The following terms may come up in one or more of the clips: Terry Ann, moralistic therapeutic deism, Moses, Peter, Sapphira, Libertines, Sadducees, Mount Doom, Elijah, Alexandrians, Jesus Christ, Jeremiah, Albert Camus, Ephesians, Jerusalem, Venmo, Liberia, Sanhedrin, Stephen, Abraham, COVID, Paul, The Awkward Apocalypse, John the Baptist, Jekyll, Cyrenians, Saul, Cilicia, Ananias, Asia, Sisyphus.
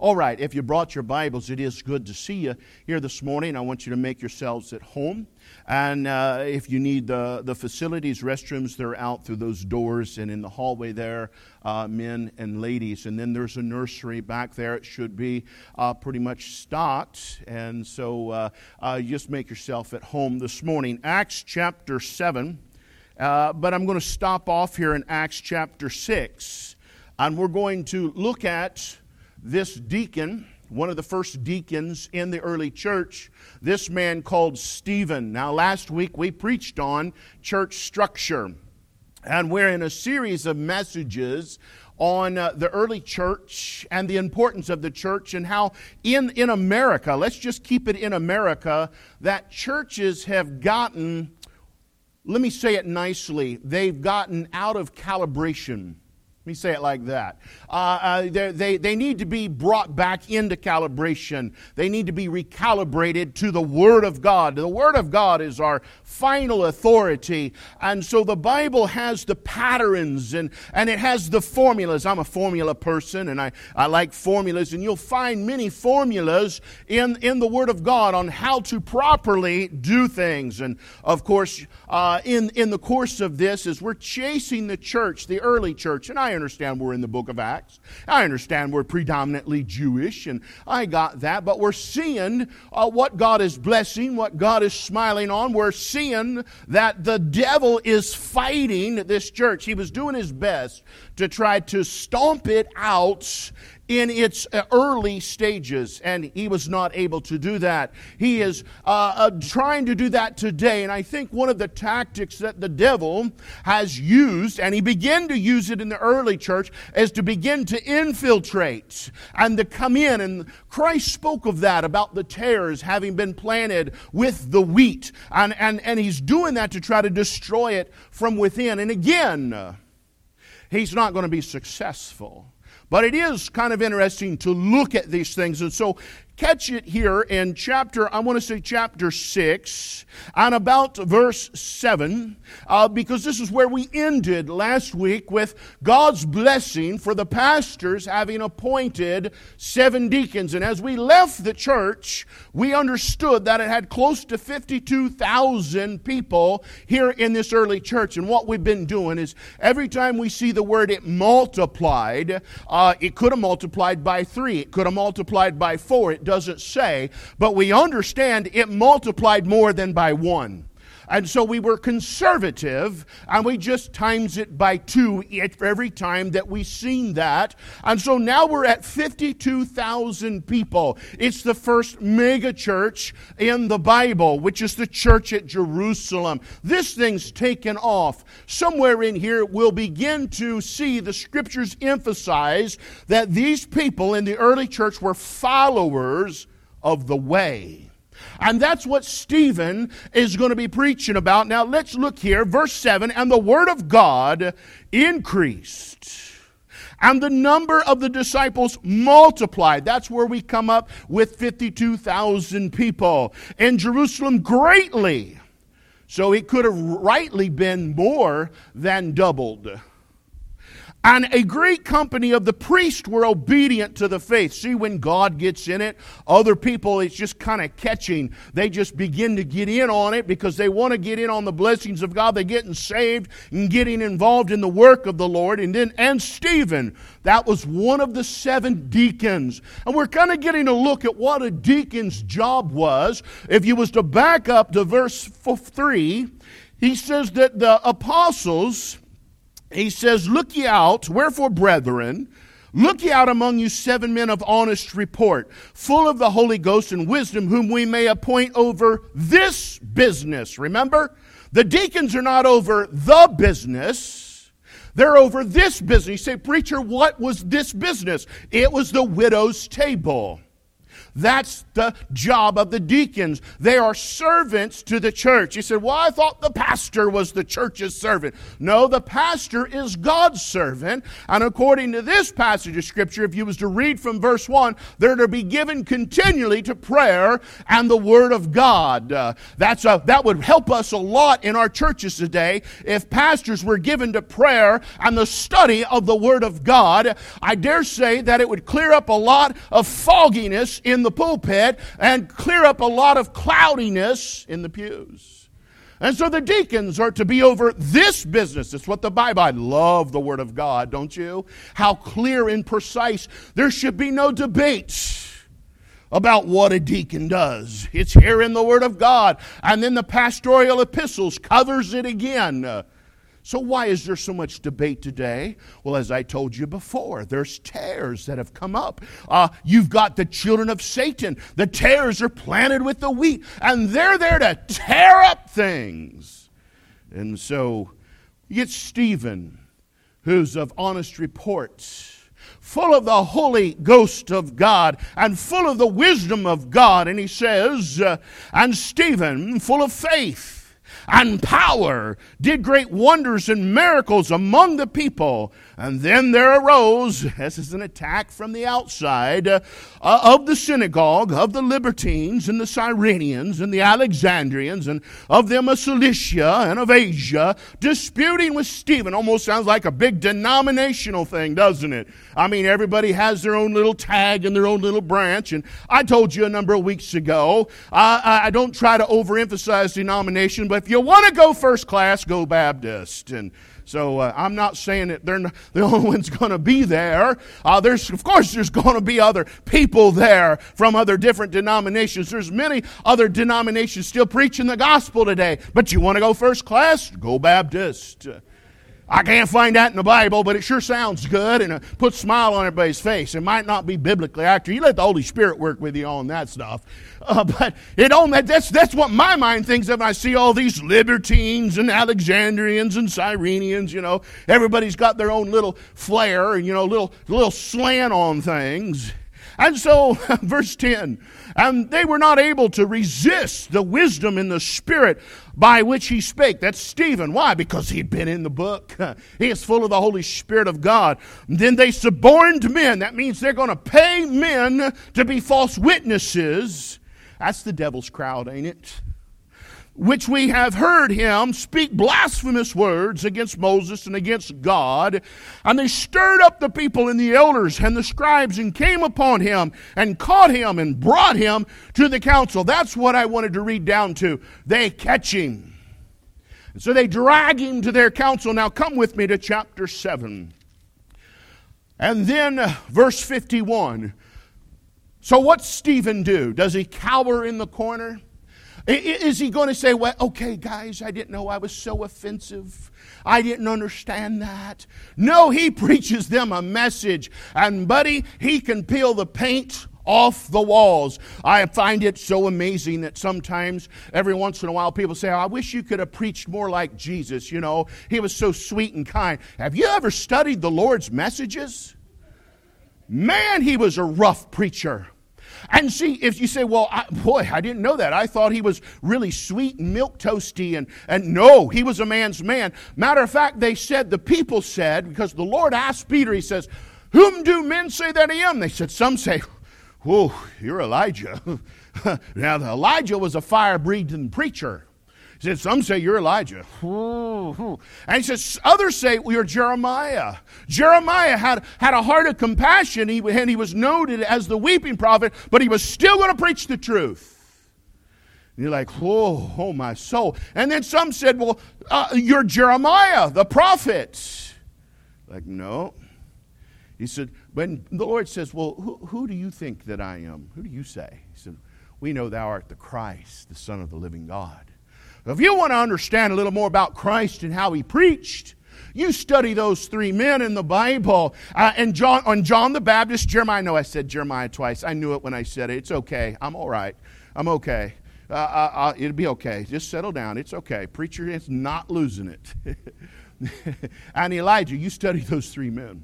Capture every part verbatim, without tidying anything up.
All right, if you brought your Bibles, it is good to see you here this morning. I want you to make yourselves at home. And uh, if you need the, the facilities, restrooms, they're out through those doors and in the hallway there, uh, men and ladies. And then there's a nursery back there. It should be uh, pretty much stocked. And so uh, uh, just make yourself at home this morning. Acts chapter seven. Uh, but I'm going to stop off here in Acts chapter six. And we're going to look at this deacon, one of the first deacons in the early church, this man called Stephen. Now, last week we preached on church structure, and we're in a series of messages on uh, the early church and the importance of the church, and how in, in America, let's just keep it in America, that churches have gotten, let me say it nicely, they've gotten out of calibration. Let me say it like that. Uh, uh, they, they need to be brought back into calibration. They need to be recalibrated to the Word of God. The Word of God is our final authority. And so the Bible has the patterns and, and it has the formulas. I'm a formula person, and I, I like formulas. And you'll find many formulas in, in the Word of God on how to properly do things. And, of course, uh, in, in the course of this, as we're chasing the church, the early church, and I I understand we're in the book of Acts. I understand we're predominantly Jewish, and I got that. But we're seeing uh, what God is blessing, what God is smiling on. We're seeing that the devil is fighting this church. He was doing his best to try to stomp it out in its early stages, and he was not able to do that. He is uh, uh, trying to do that today, and I think one of the tactics that the devil has used, and he began to use it in the early church, is to begin to infiltrate and to come in. And Christ spoke of that, about the tares having been planted with the wheat, and, and, and he's doing that to try to destroy it from within. And again, he's not going to be successful. But it is kind of interesting to look at these things. And so catch it here in chapter, I want to say chapter six, and about verse seven, uh, because this is where we ended last week with God's blessing for the pastors having appointed seven deacons. And as we left the church, we understood that it had close to fifty-two thousand people here in this early church. And what we've been doing is every time we see the word it multiplied, uh, it could have multiplied by three, it could have multiplied by four, it doesn't say, but we understand it multiplied more than by one. And so we were conservative, and we just times it by two every time that we've seen that. And so now we're at fifty-two thousand people. It's the first mega church in the Bible, which is the church at Jerusalem. This thing's taken off. Somewhere in here, we'll begin to see the Scriptures emphasize that these people in the early church were followers of the way. And that's what Stephen is going to be preaching about. Now let's look here, verse seven, and the word of God increased, and the number of the disciples multiplied. That's where we come up with fifty-two thousand people in Jerusalem greatly. So it could have rightly been more than doubled. And a great company of the priests were obedient to the faith. See, when God gets in it, other people, it's just kind of catching. They just begin to get in on it because they want to get in on the blessings of God. They're getting saved and getting involved in the work of the Lord. And then, and Stephen, that was one of the seven deacons. And we're kind of getting a look at what a deacon's job was. If you was to back up to verse three, he says that the apostles... He says, look ye out, wherefore, brethren, look ye out among you seven men of honest report, full of the Holy Ghost and wisdom, whom we may appoint over this business. Remember, the deacons are not over the business. They're over this business. You say, preacher, what was this business? It was the widow's table. That's the job of the deacons. They are servants to the church. You said, well, I thought the pastor was the church's servant. No, the pastor is God's servant. And according to this passage of Scripture, if you was to read from verse one, they're to be given continually to prayer and the Word of God. Uh, that's a, that would help us a lot in our churches today if pastors were given to prayer and the study of the Word of God. I dare say that it would clear up a lot of fogginess in the pulpit and clear up a lot of cloudiness in the pews. And so the deacons are to be over this business. It's what the Bible, I love the Word of God, don't you? How clear and precise. There should be no debates about what a deacon does. It's here in the Word of God. And then the pastoral epistles covers it again. So why is there so much debate today? Well, as I told you before, there's tares that have come up. Uh, you've got the children of Satan. The tares are planted with the wheat, and they're there to tear up things. And so you get Stephen, who's of honest reports, full of the Holy Ghost of God and full of the wisdom of God. And he says, uh, and Stephen, full of faith and power, did great wonders and miracles among the people. And then there arose, this is an attack from the outside, uh, of the synagogue, of the Libertines and the Cyrenians and the Alexandrians, and of them a Cilicia and of Asia, disputing with Stephen. Almost sounds like a big denominational thing, doesn't it? I mean, everybody has their own little tag and their own little branch. And I told you a number of weeks ago, I, I don't try to overemphasize denomination, but if you want to go first class, go Baptist. And so uh, I'm not saying that they're not, the only one's going to be there. Uh, there's, of course, there's going to be other people there from other different denominations. There's many other denominations still preaching the gospel today. But you want to go first class? Go Baptist. I can't find that in the Bible, but it sure sounds good and puts a smile on everybody's face. It might not be biblically accurate. You let the Holy Spirit work with you on that stuff. Uh, but it on that that's that's what my mind thinks of. I see all these Libertines and Alexandrians and Cyrenians. You know, everybody's got their own little flair and you know, little little slant on things. And so, verse ten, and they were not able to resist the wisdom in the Spirit by which he spake. That's Stephen. Why? Because he'd been in the book. He is full of the Holy Spirit of God. And then they suborned men. That means they're going to pay men to be false witnesses. That's the devil's crowd, ain't it? Which we have heard him speak blasphemous words against Moses and against God. And they stirred up the people and the elders and the scribes and came upon him and caught him and brought him to the council. That's what I wanted to read down to. They catch him. And so they drag him to their council. Now come with me to chapter seven. And then verse fifty-one. So what's Stephen do? Does he cower in the corner? Is he going to say, well, okay, guys, I didn't know I was so offensive. I didn't understand that. No, he preaches them a message. And, buddy, he can peel the paint off the walls. I find it so amazing that sometimes, every once in a while, people say, oh, I wish you could have preached more like Jesus. You know, he was so sweet and kind. Have you ever studied the Lord's messages? Man, he was a rough preacher. And see, if you say, well, I, boy, I didn't know that. I thought he was really sweet and milquetoasty. And, and no, he was a man's man. Matter of fact, they said, the people said, because the Lord asked Peter, he says, whom do men say that I am? They said, some say, whoa, you're Elijah. Now, Elijah was a fire-breathing preacher. He said, some say you're Elijah. And he says, others say we are Jeremiah. Jeremiah had, had a heart of compassion, he, and he was noted as the weeping prophet, but he was still going to preach the truth. And you're like, whoa, oh my soul. And then some said, well, uh, you're Jeremiah, the prophet. Like, no. He said, but the Lord says, well, who, who do you think that I am? Who do you say? He said, we know thou art the Christ, the Son of the living God. If you want to understand a little more about Christ and how he preached, you study those three men in the Bible. Uh, and John, on John the Baptist, Jeremiah, I know I said Jeremiah twice. I knew it when I said it. It's okay. I'm all right. I'm okay. Uh, I, I, it'll be okay. Just settle down. It's okay. Preacher is not losing it. And Elijah, you study those three men.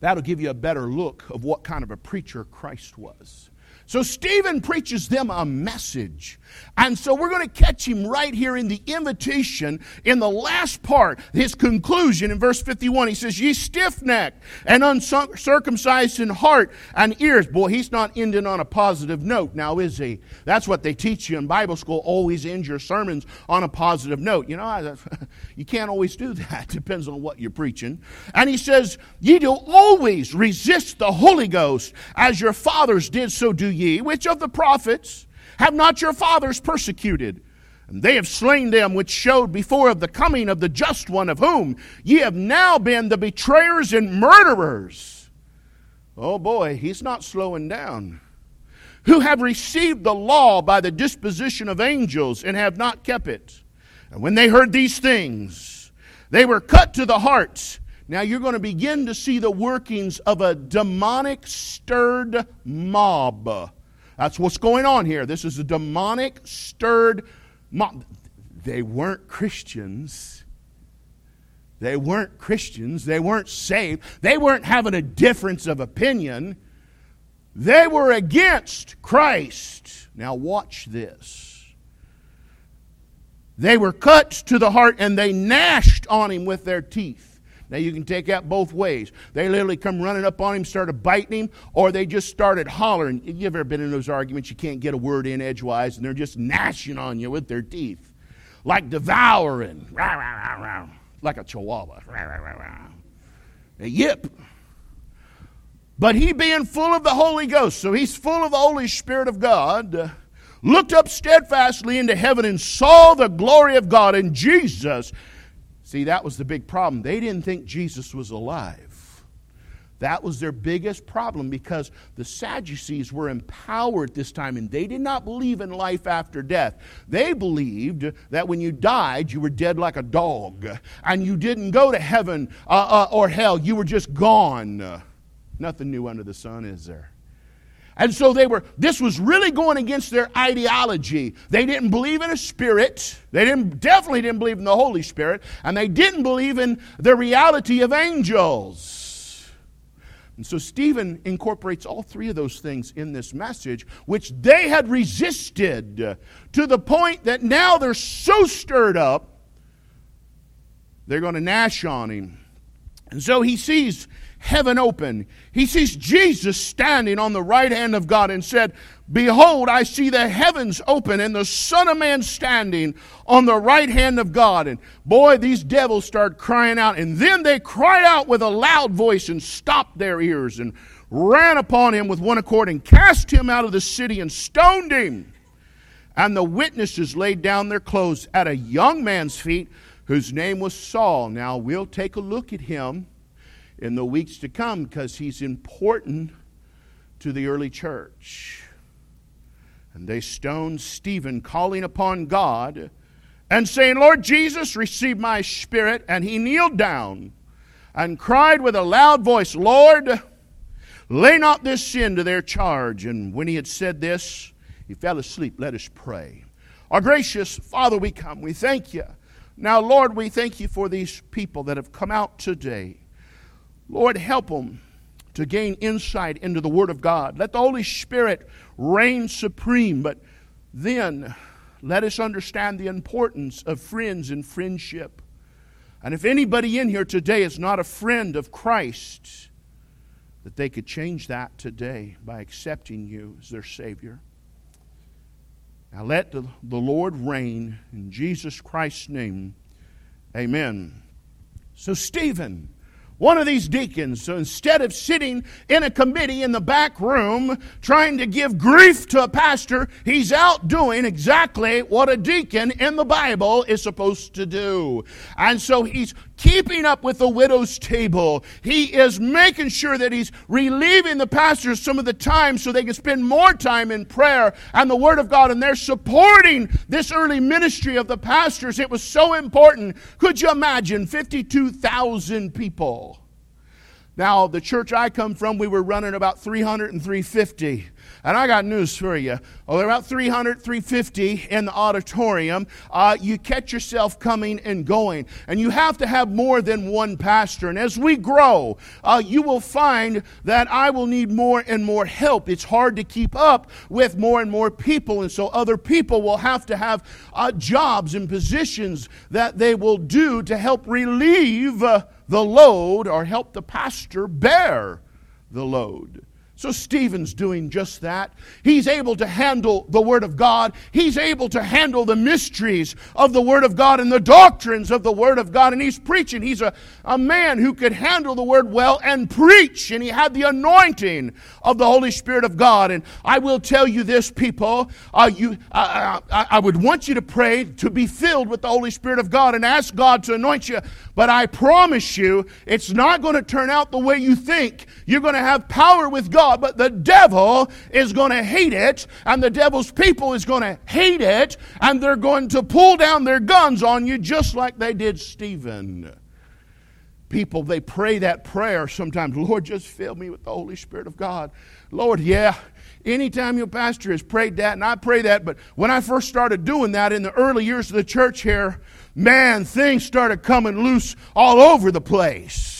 That'll give you a better look of what kind of a preacher Christ was. So Stephen preaches them a message. And so we're going to catch him right here in the invitation, in the last part, his conclusion in verse fifty-one. He says, ye stiff-necked and uncircumcised in heart and ears. Boy, he's not ending on a positive note now, is he? That's what they teach you in Bible school. Always end your sermons on a positive note. You know, I, you can't always do that. It depends on what you're preaching. And he says, ye do always resist the Holy Ghost, as your fathers did, so do ye. Which of the prophets have not your fathers persecuted? And they have slain them which showed before of the coming of the Just One, of whom ye have now been the betrayers and murderers. Oh boy, he's not slowing down. Who have received the law by the disposition of angels, and have not kept it. And when they heard these things, they were cut to the heart. Now you're going to begin to see the workings of a demonic stirred mob. That's what's going on here. This is a demonic stirred mob. They weren't Christians. They weren't Christians. They weren't saved. They weren't having a difference of opinion. They were against Christ. Now watch this. They were cut to the heart, and they gnashed on him with their teeth. Now, you can take that both ways. They literally come running up on him, started biting him, or they just started hollering. You've ever been in those arguments, you can't get a word in edgewise, and they're just gnashing on you with their teeth, like devouring, rah, rah, rah, rah, like a chihuahua. Rah, rah, rah, rah. They yip. But he, being full of the Holy Ghost, so he's full of the Holy Spirit of God, uh, looked up steadfastly into heaven and saw the glory of God and Jesus. See, that was the big problem. They didn't think Jesus was alive. That was their biggest problem, because the Sadducees were empowered this time, and they did not believe in life after death. They believed that when you died, you were dead like a dog, and you didn't go to heaven uh, uh, or hell. You were just gone. Nothing new under the sun, is there? And so they were, this was really going against their ideology. They didn't believe in a spirit. They didn't, definitely didn't believe in the Holy Spirit. And they didn't believe in the reality of angels. And so Stephen incorporates all three of those things in this message, which they had resisted to the point that now they're so stirred up, they're going to gnash on him. And so he sees heaven open. He sees Jesus standing on the right hand of God and said, behold, I see the heavens open and the Son of Man standing on the right hand of God. And boy, these devils start crying out. And then they cried out with a loud voice and stopped their ears and ran upon him with one accord and cast him out of the city and stoned him. And the witnesses laid down their clothes at a young man's feet, whose name was Saul. Now we'll take a look at him in the weeks to come, because he's important to the early church. And they stoned Stephen, calling upon God and saying, Lord Jesus, receive my spirit. And he kneeled down and cried with a loud voice, Lord, lay not this sin to their charge. And when he had said this, he fell asleep. Let us pray. Our gracious Father, we come. We thank you. Now, Lord, we thank you for these people that have come out today. Lord, help them to gain insight into the Word of God. Let the Holy Spirit reign supreme, but then let us understand the importance of friends and friendship. And if anybody in here today is not a friend of Christ, that they could change that today by accepting you as their Savior. Now let the, the Lord reign in Jesus Christ's name. Amen. So Stephen, one of these deacons, so instead of sitting in a committee in the back room trying to give grief to a pastor, he's out doing exactly what a deacon in the Bible is supposed to do. And so he's keeping up with the widow's table. He is making sure that he's relieving the pastors some of the time so they can spend more time in prayer and the Word of God. And they're supporting this early ministry of the pastors. It was so important. Could you imagine fifty-two thousand people? Now, the church I come from, we were running about three hundred and three fifty. And I got news for you. Oh, there are about three hundred, three fifty in the auditorium. Uh, you catch yourself coming and going. And you have to have more than one pastor. And as we grow, uh, you will find that I will need more and more help. It's hard to keep up with more and more people. And so other people will have to have uh, jobs and positions that they will do to help relieve uh, the load or help the pastor bear the load. So Stephen's doing just that. He's able to handle the Word of God. He's able to handle the mysteries of the Word of God and the doctrines of the Word of God. And he's preaching. He's a, a man who could handle the Word well and preach. And he had the anointing of the Holy Spirit of God. And I will tell you this, people. Uh, you, uh, I, I would want you to pray to be filled with the Holy Spirit of God and ask God to anoint you. But I promise you, it's not going to turn out the way you think. You're going to have power with God. But the devil is going to hate it, and the devil's people is going to hate it, and they're going to pull down their guns on you just like they did Stephen. People, they pray that prayer sometimes. Lord, just fill me with the Holy Spirit of God. Lord, yeah, anytime your pastor has prayed that, and I pray that, but when I first started doing that in the early years of the church here, man, things started coming loose all over the place.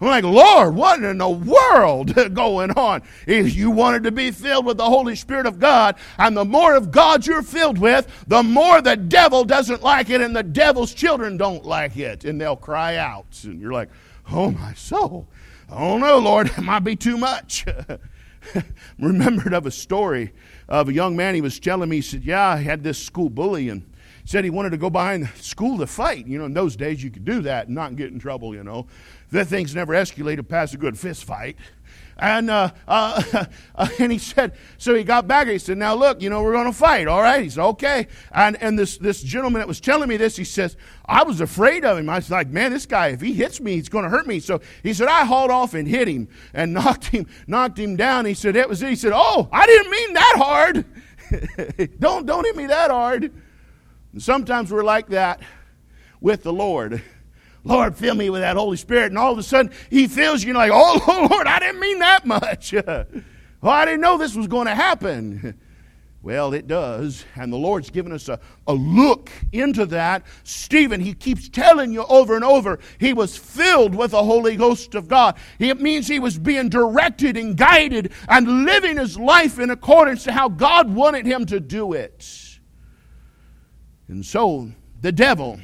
I'm like, Lord, what in the world going on? If you wanted to be filled with the Holy Spirit of God, and the more of God you're filled with, the more the devil doesn't like it, and the devil's children don't like it, and they'll cry out. And you're like, oh, my soul. Oh, no, Lord, it might be too much. Remembered of a story of a young man. He was telling me, he said, yeah, he had this school bully, and said he wanted to go behind the school to fight. You know, in those days, you could do that and not get in trouble, you know. The things never escalated past a good fist fight. And uh, uh, and he said, so he got back and he said, now look, you know, we're going to fight, all right? He said, okay. And and this, this gentleman that was telling me this, he says, I was afraid of him. I was like, man, this guy, if he hits me, he's going to hurt me. So he said, I hauled off and hit him and knocked him knocked him down. He said, that was it. He said, oh, I didn't mean that hard. don't Don't hit me that hard. And sometimes we're like that with the Lord. Lord, fill me with that Holy Spirit. And all of a sudden, He fills you. And you're like, oh, Lord, I didn't mean that much. Well, I didn't know this was going to happen. Well, it does. And the Lord's given us a, a look into that. Stephen, he keeps telling you over and over, he was filled with the Holy Ghost of God. It means he was being directed and guided and living his life in accordance to how God wanted him to do it. And so, the devil,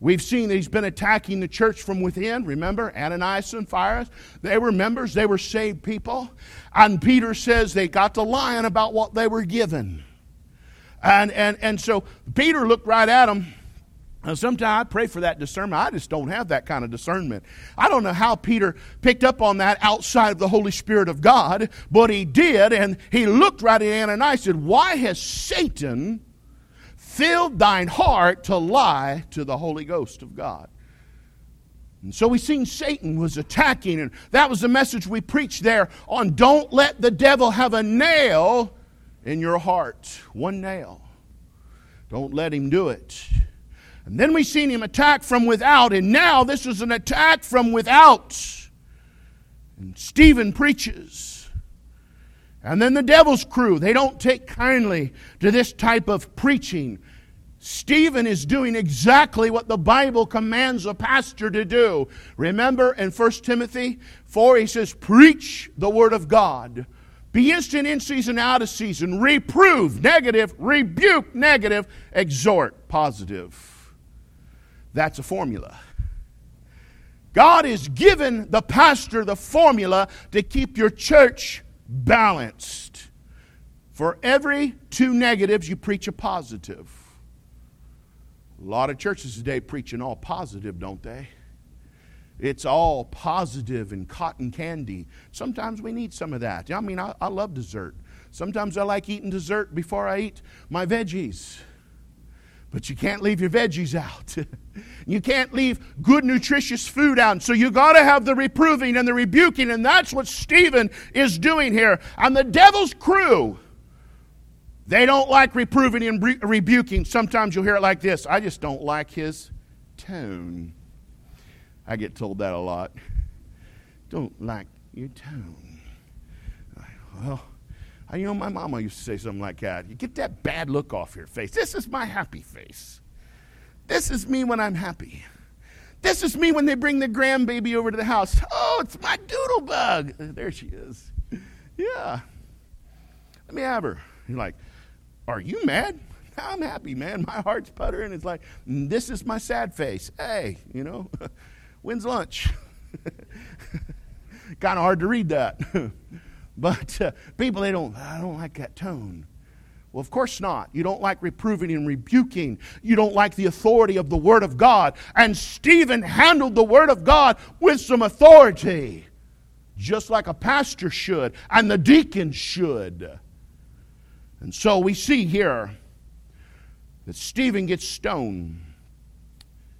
we've seen that he's been attacking the church from within. Remember, Ananias and Sapphira, they were members, they were saved people. And Peter says they got to lying about what they were given. And, and, and so, Peter looked right at them. Sometimes I pray for that discernment. I just don't have that kind of discernment. I don't know how Peter picked up on that outside of the Holy Spirit of God, but he did. And he looked right at Ananias and said, why has Satan filled thine heart to lie to the Holy Ghost of God? And so we seen Satan was attacking, and that was the message we preached there on don't let the devil have a nail in your heart. One nail. Don't let him do it. And then we seen him attack from without, and now this is an attack from without. And Stephen preaches. And then the devil's crew, they don't take kindly to this type of preaching. Stephen is doing exactly what the Bible commands a pastor to do. Remember in First Timothy four, he says, preach the Word of God. Be instant in season, out of season. Reprove, negative. Rebuke, negative. Exhort, positive. That's a formula. God has given the pastor the formula to keep your church balanced. For every two negatives, you preach a positive. A lot of churches today preaching all positive, don't they? It's all positive and cotton candy. Sometimes we need some of that. I mean, I, I love dessert. Sometimes I like eating dessert before I eat my veggies. But you can't leave your veggies out. You can't leave good, nutritious food out. So you got to have the reproving and the rebuking. And that's what Stephen is doing here. And the devil's crew, they don't like reproving and re- rebuking. Sometimes you'll hear it like this. I just don't like his tone. I get told that a lot. Don't like your tone. Well, You know, my mama used to say something like that. You get that bad look off your face. This is my happy face. This is me when I'm happy. This is me when they bring the grandbaby over to the house. Oh, it's my doodle bug. There she is. Yeah. Let me have her. You're like, are you mad? No, I'm happy, man. My heart's puttering. It's like, this is my sad face. Hey, you know, when's lunch? Kind of hard to read that. But uh, people, they don't, I don't like that tone. Well, of course not. You don't like reproving and rebuking. You don't like the authority of the Word of God. And Stephen handled the Word of God with some authority, just like a pastor should and the deacon should. And so we see here that Stephen gets stoned.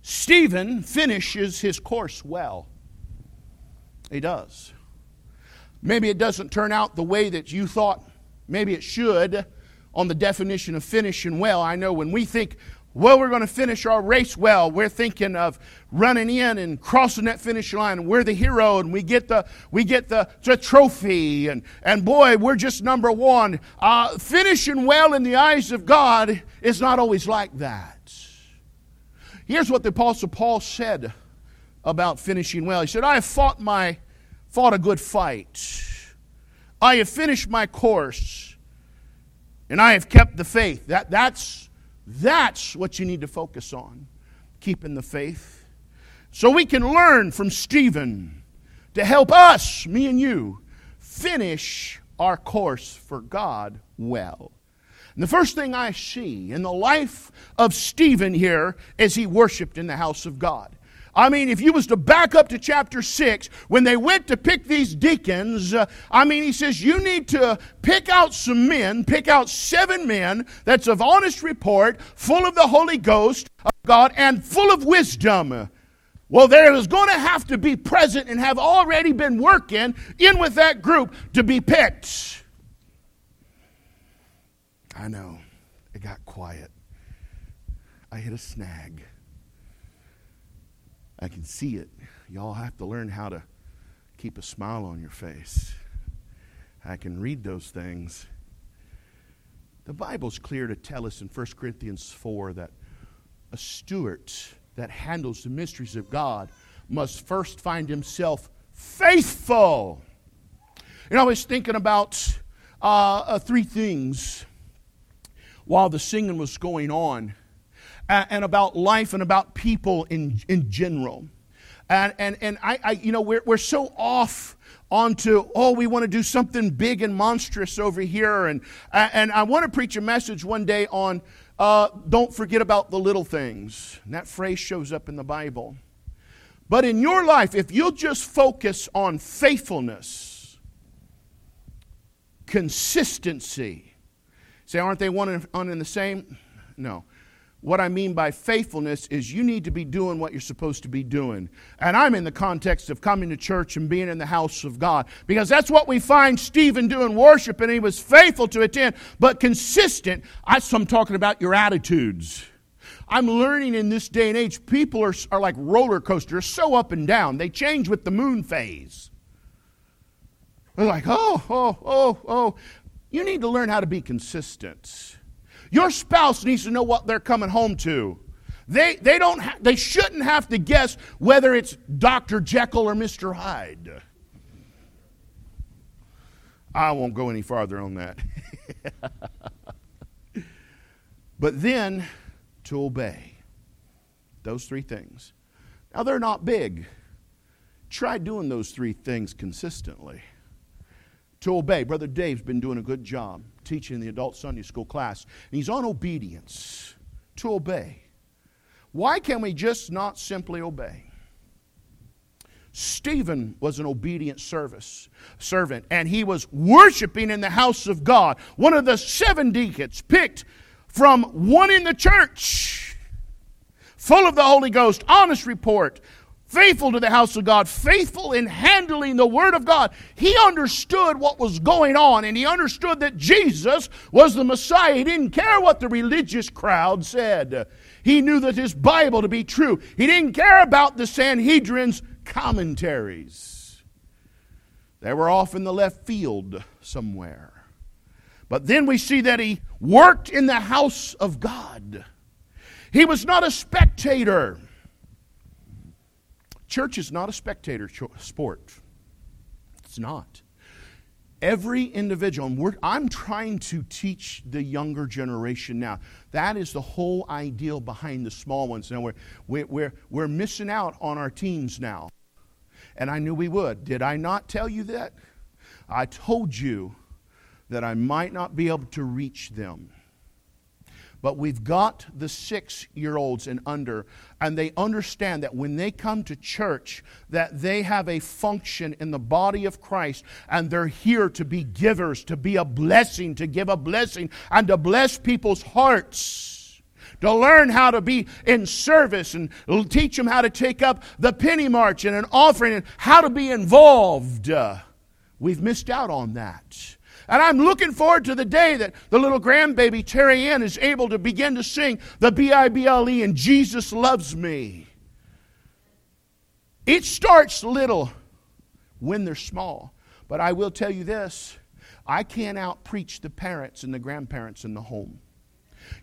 Stephen finishes his course well. He does. Maybe it doesn't turn out the way that you thought maybe it should on the definition of finishing well. I know when we think, well, we're going to finish our race well, we're thinking of running in and crossing that finish line, and we're the hero, and we get the we get the, the trophy, and, and boy, we're just number one. Uh, finishing well in the eyes of God is not always like that. Here's what the Apostle Paul said about finishing well. He said, I have fought my fought a good fight. I have finished my course, and I have kept the faith. That, that's, that's what you need to focus on, keeping the faith. So we can learn from Stephen to help us, me and you, finish our course for God well. And the first thing I see in the life of Stephen here is he worshiped in the house of God. I mean, if you was to back up to chapter six, when they went to pick these deacons, uh, I mean, he says, you need to pick out some men, pick out seven men that's of honest report, full of the Holy Ghost of God, and full of wisdom. Well, there is going to have to be present and have already been working in with that group to be picked. I know. It got quiet. I hit a snag. I can see it. Y'all have to learn how to keep a smile on your face. I can read those things. The Bible's clear to tell us in First Corinthians four that a steward that handles the mysteries of God must first find himself faithful. You know, I was thinking about uh, uh, three things while the singing was going on. And about life and about people in in general. And and, and I, I you know we're we're so off onto, oh, we want to do something big and monstrous over here, and and I want to preach a message one day on uh, don't forget about the little things. And that phrase shows up in the Bible. But in your life, if you'll just focus on faithfulness, consistency. Say, aren't they one and the same? No. What I mean by faithfulness is you need to be doing what you're supposed to be doing. And I'm in the context of coming to church and being in the house of God. Because that's what we find Stephen doing, worship, and he was faithful to attend, but consistent. That's what I'm talking about, your attitudes. I'm learning in this day and age, people are, are like roller coasters, so up and down. They change with the moon phase. They're like, oh, oh, oh, oh. You need to learn how to be consistent. Your spouse needs to know what they're coming home to. They they don't ha- they shouldn't have to guess whether it's Doctor Jekyll or Mister Hyde. I won't go any farther on that. But then to obey. Those three things. Now they're not big. Try doing those three things consistently. To obey. Brother Dave's been doing a good job teaching the adult Sunday school class. And he's on obedience. To obey. Why can we just not simply obey? Stephen was an obedient service, servant. And he was worshiping in the house of God. One of the seven deacons picked from one in the church. Full of the Holy Ghost. Honest report. Faithful to the house of God, faithful in handling the Word of God. He understood what was going on, and he understood that Jesus was the Messiah. He didn't care what the religious crowd said. He knew that his Bible to be true. He didn't care about the Sanhedrin's commentaries. They were off in the left field somewhere. But then we see that he worked in the house of God. He was not a spectator. Church is not a spectator sport. It's not. Every individual, and we're, I'm trying to teach the younger generation now. That is the whole ideal behind the small ones. Now, we're, we're, we're, we're missing out on our teens now. And I knew we would. Did I not tell you that? I told you that I might not be able to reach them. But we've got the six-year-olds and under, and they understand that when they come to church, that they have a function in the body of Christ, and they're here to be givers, to be a blessing, to give a blessing, and to bless people's hearts, to learn how to be in service, and teach them how to take up the penny march and an offering, and how to be involved. Uh, we've missed out on that. And I'm looking forward to the day that the little grandbaby, Terry Ann, is able to begin to sing the B I B L E and Jesus Loves Me. It starts little when they're small. But I will tell you this, I can't out-preach the parents and the grandparents in the home.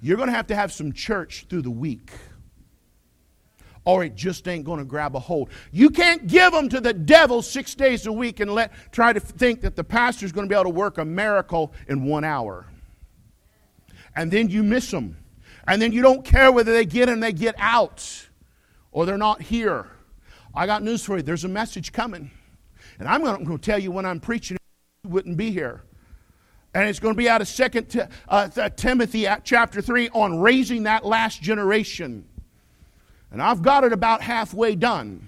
You're going to have to have some church through the week, or it just ain't going to grab a hold. You can't give them to the devil six days a week and let try to think that the pastor's going to be able to work a miracle in one hour. And then you miss them. And then you don't care whether they get in, they get out, or they're not here. I got news for you. There's a message coming. And I'm going to tell you when I'm preaching, you wouldn't be here. And it's going to be out of Second Timothy chapter three on raising that last generation. And I've got it about halfway done.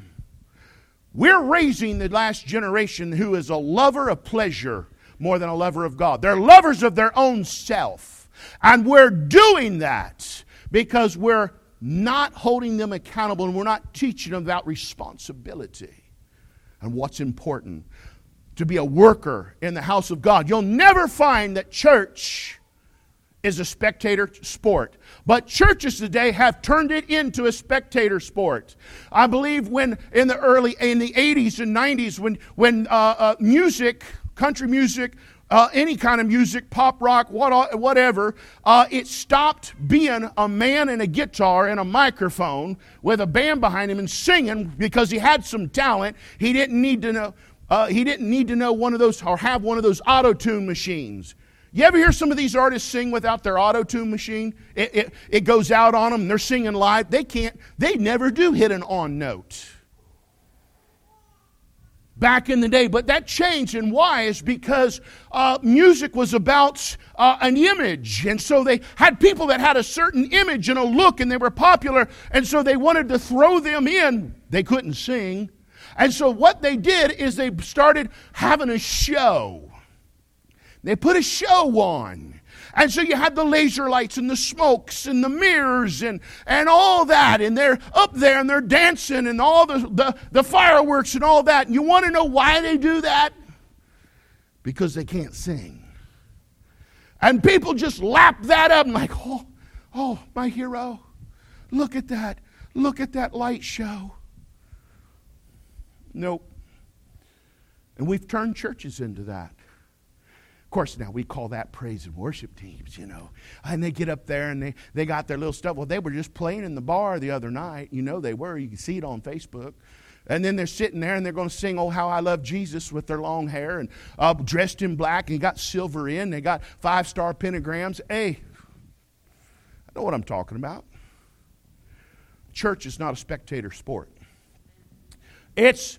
We're raising the last generation who is a lover of pleasure more than a lover of God. They're lovers of their own self. And we're doing that because we're not holding them accountable and we're not teaching them about responsibility and what's important. To be a worker in the house of God. You'll never find that church is a spectator sport. But churches today have turned it into a spectator sport. I believe when in the early, in the eighties and nineties, when, when uh, uh, music, country music, uh, any kind of music, pop rock, what, whatever, uh, it stopped being a man and a guitar and a microphone with a band behind him and singing because he had some talent. He didn't need to know, uh, he didn't need to know one of those or have one of those auto-tune machines. You ever hear some of these artists sing without their auto-tune machine? It, it, it goes out on them. They're singing live. They can't. They never do hit an on note. Back in the day. But that changed. And why? Is because uh, music was about uh, an image. And so they had people that had a certain image and a look. And they were popular. And so they wanted to throw them in. They couldn't sing. And so what they did is they started having a show. They put a show on. And so you had the laser lights and the smokes and the mirrors and, and all that. And they're up there and they're dancing and all the, the, the fireworks and all that. And you want to know why they do that? Because they can't sing. And people just lap that up and like, oh, oh, my hero. Look at that. Look at that light show. Nope. And we've turned churches into that. Of course, now we call that praise and worship teams, you know. And they get up there and they, they got their little stuff. Well, they were just playing in the bar the other night. You know they were. You can see it on Facebook. And then they're sitting there and they're going to sing, "Oh, How I Love Jesus," with their long hair and uh, dressed in black. And you got silver in. They got five-star pentagrams. Hey, I know what I'm talking about. Church is not a spectator sport. It's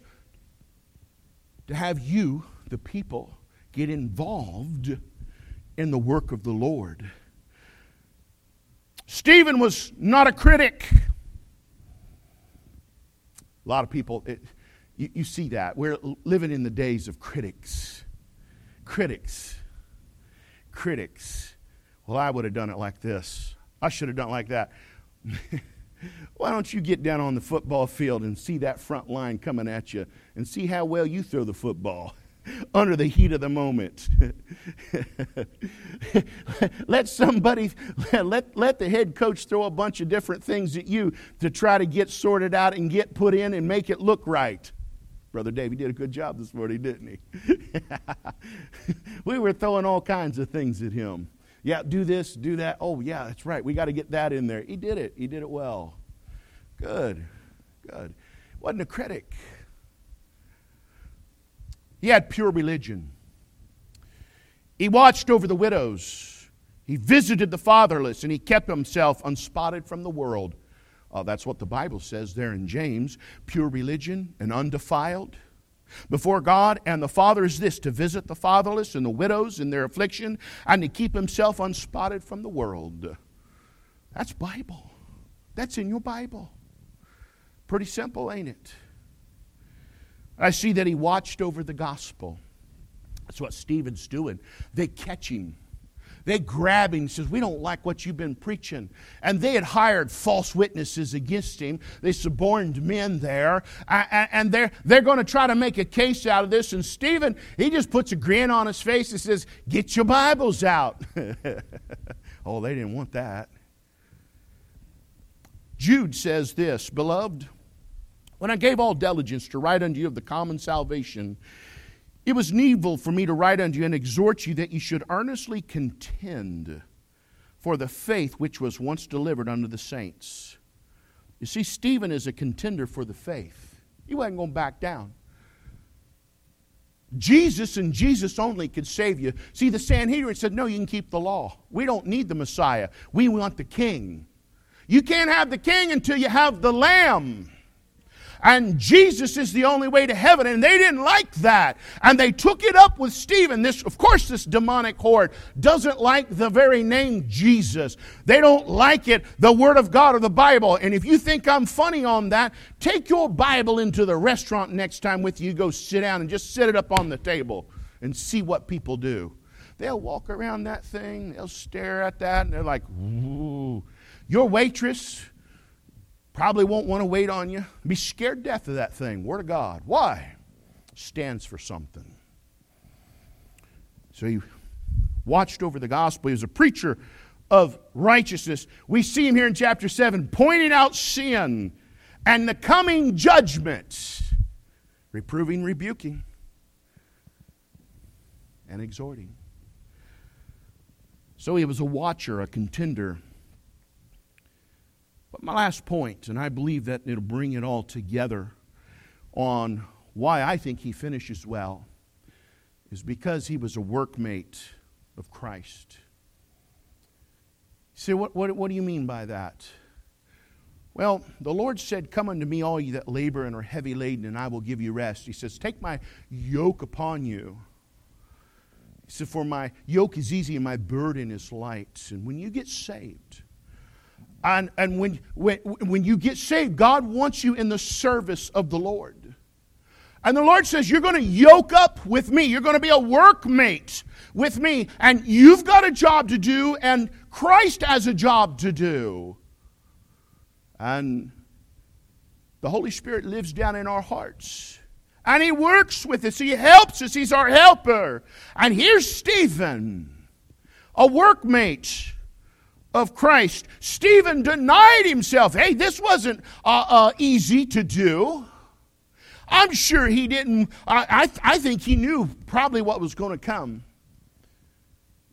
to have you, the people, get involved in the work of the Lord. Stephen was not a critic. A lot of people, it, you, you see that. We're living in the days of critics. Critics. Critics. Well, I would have done it like this. I should have done it like that. Why don't you get down on the football field and see that front line coming at you and see how well you throw the football? Under the heat of the moment. Let somebody, let, let the head coach throw a bunch of different things at you to try to get sorted out and get put in and make it look right. Brother Dave, he did a good job this morning, didn't he? We were throwing all kinds of things at him. Yeah, do this, do that. Oh, yeah, that's right. We got to get that in there. He did it. He did it well. Good, good. Wasn't a critic. He had pure religion. He watched over the widows. He visited the fatherless, and he kept himself unspotted from the world. Uh, that's what the Bible says there in James. Pure religion and undefiled. Before God and the Father is this, to visit the fatherless and the widows in their affliction, and to keep himself unspotted from the world. That's Bible. That's in your Bible. Pretty simple, ain't it? I see that he watched over the gospel. That's what Stephen's doing. They catch him. They grab him. He says, we don't like what you've been preaching. And they had hired false witnesses against him. They suborned men there. And they're, they're going to try to make a case out of this. And Stephen, he just puts a grin on his face and says, get your Bibles out. Oh, they didn't want that. Jude says this, beloved, when I gave all diligence to write unto you of the common salvation, it was needful for me to write unto you and exhort you that you should earnestly contend for the faith which was once delivered unto the saints. You see, Stephen is a contender for the faith. He wasn't going to back down. Jesus and Jesus only could save you. See, the Sanhedrin said, no, you can keep the law. We don't need the Messiah. We want the king. You can't have the king until you have the lamb. And Jesus is the only way to heaven. And they didn't like that. And they took it up with Stephen. This, of course, this demonic horde doesn't like the very name Jesus. They don't like it, the Word of God or the Bible. And if you think I'm funny on that, take your Bible into the restaurant next time with you. Go sit down and just set it up on the table and see what people do. They'll walk around that thing. They'll stare at that. And they're like, ooh. Your waitress probably won't want to wait on you. Be scared to death of that thing. Word of God. Why? Stands for something. So he watched over the gospel. He was a preacher of righteousness. We see him here in chapter seven, pointing out sin and the coming judgment, reproving, rebuking, and exhorting. So he was a watcher, a contender. But my last point, and I believe that it'll bring it all together on why I think he finishes well, is because he was a workmate of Christ. You say, what, what, what do you mean by that? Well, the Lord said, come unto me, all ye that labor and are heavy laden, and I will give you rest. He says, take my yoke upon you. He said, for my yoke is easy and my burden is light. And when you get saved... And, and when, when, when you get saved, God wants you in the service of the Lord. And the Lord says, you're going to yoke up with me. You're going to be a workmate with me. And you've got a job to do, and Christ has a job to do. And the Holy Spirit lives down in our hearts. And He works with us. He helps us. He's our helper. And here's Stephen, a workmate of Christ. Stephen denied himself. Hey, this wasn't uh, uh, easy to do. I'm sure he didn't. I, I, th- I think he knew probably what was going to come.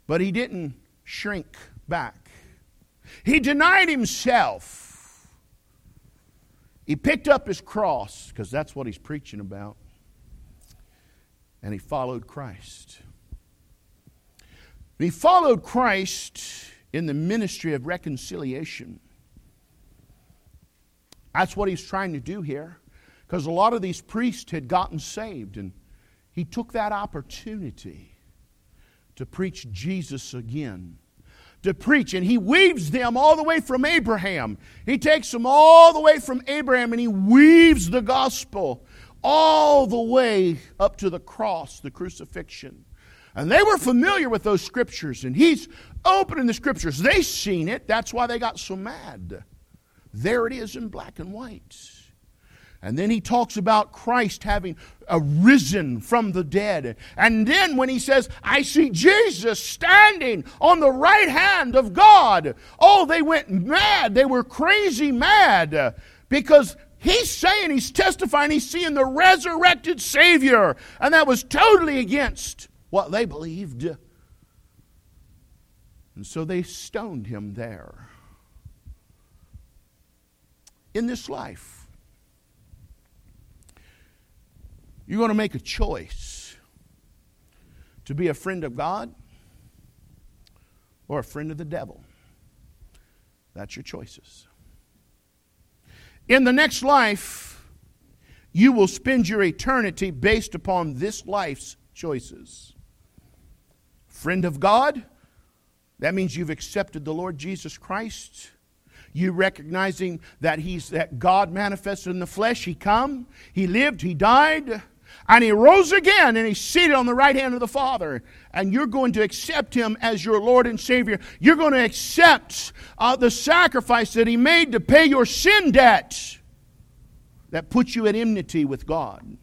But he didn't shrink back. He denied himself. He picked up his cross, because that's what he's preaching about. And he followed Christ. He followed Christ in the ministry of reconciliation. That's what he's trying to do here. Because a lot of these priests had gotten saved. And he took that opportunity to preach Jesus again. To preach. And he weaves them all the way from Abraham. He takes them all the way from Abraham. And he weaves the gospel all the way up to the cross. The crucifixion. And they were familiar with those scriptures. And he's opening the scriptures. They seen it. That's why they got so mad. There it is in black and white. And then he talks about Christ having arisen from the dead. And then when he says, I see Jesus standing on the right hand of God. Oh, they went mad. They were crazy mad. Because He's saying, he's testifying, he's seeing the resurrected Savior. And that was totally against what they believed. And so they stoned him there. In this life, you're going to make a choice to be a friend of God or a friend of the devil. That's your choices. In the next life, you will spend your eternity based upon this life's choices. Friend of God, that means you've accepted the Lord Jesus Christ. You recognizing that He's that God manifested in the flesh. He come, He lived, He died, and He rose again, and He's seated on the right hand of the Father. And you're going to accept Him as your Lord and Savior. You're going to accept uh, the sacrifice that He made to pay your sin debt that puts you at enmity with God.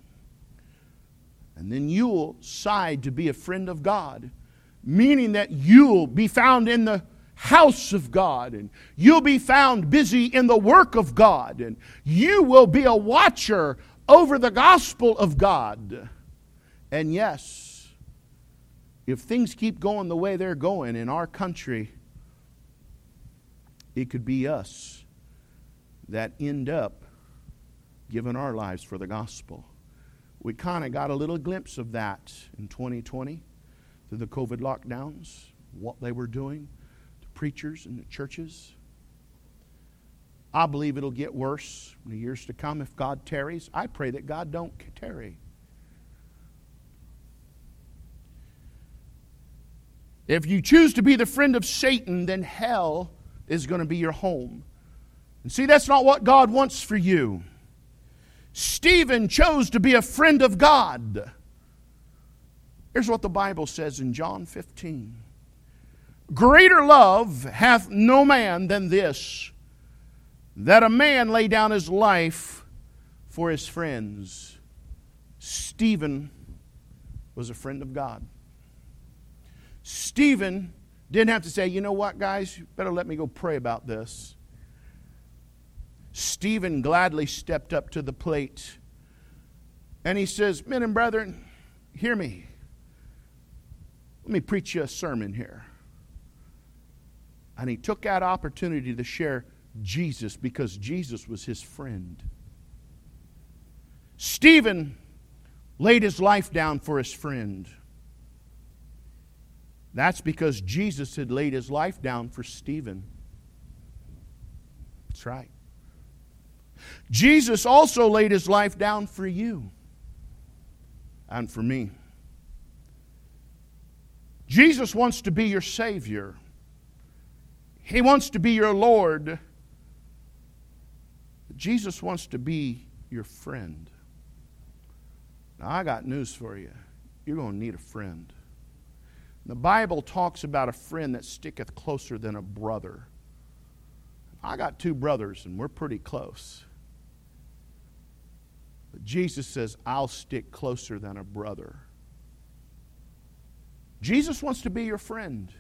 And then you'll side to be a friend of God, meaning that you'll be found in the house of God, and you'll be found busy in the work of God, and you will be a watcher over the gospel of God. And yes, if things keep going the way they're going in our country, it could be us that end up giving our lives for the gospel. We kind of got a little glimpse of that in twenty twenty through the COVID lockdowns, what they were doing to preachers and the churches. I believe it'll get worse in the years to come if God tarries. I pray that God don't tarry. If you choose to be the friend of Satan, then hell is going to be your home. And see, that's not what God wants for you. Stephen chose to be a friend of God. Here's what the Bible says in John fifteen. Greater love hath no man than this, that a man lay down his life for his friends. Stephen was a friend of God. Stephen didn't have to say, you know what, guys, you better let me go pray about this. Stephen gladly stepped up to the plate. And he says, men and brethren, hear me. Let me preach you a sermon here. And he took that opportunity to share Jesus, because Jesus was his friend. Stephen laid his life down for his friend. That's because Jesus had laid his life down for Stephen. That's right. Jesus also laid his life down for you and for me. Jesus wants to be your Savior. He wants to be your Lord. Jesus wants to be your friend. Now, I got news for you. You're going to need a friend. The Bible talks about a friend that sticketh closer than a brother. I got two brothers, and we're pretty close. But Jesus says, I'll stick closer than a brother. Jesus wants to be your friend.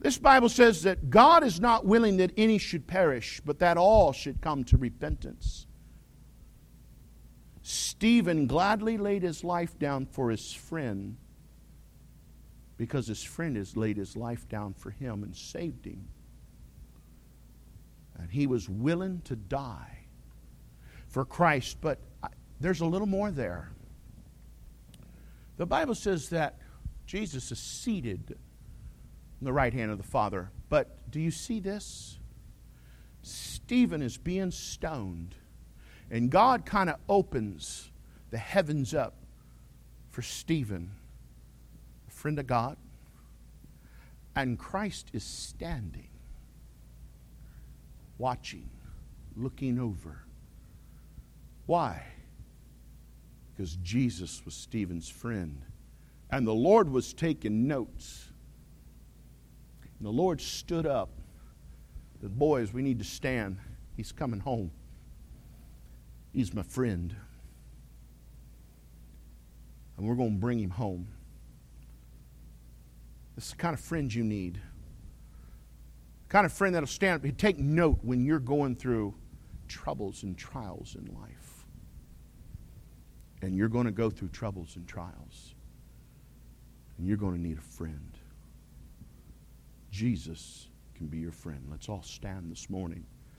This Bible says that God is not willing that any should perish, but that all should come to repentance. Stephen gladly laid his life down for his friend, because his friend has laid his life down for him and saved him. And he was willing to die for Christ. But I, there's a little more there. The Bible says that Jesus is seated in the right hand of the Father. But do you see this? Stephen is being stoned, and God kind of opens the heavens up for Stephen, a friend of God, and Christ is standing, watching, looking over. Why? Because Jesus was Stephen's friend, and the Lord was taking notes. The Lord stood up. The boys, we need to stand. He's coming home. He's my friend. And we're going to bring him home. This is the kind of friend you need. The kind of friend that'll stand up and take note when you're going through troubles and trials in life. And you're going to go through troubles and trials. And you're going to need a friend. Jesus can be your friend. Let's all stand this morning.